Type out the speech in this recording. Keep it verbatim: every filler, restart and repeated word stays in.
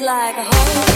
like a hole.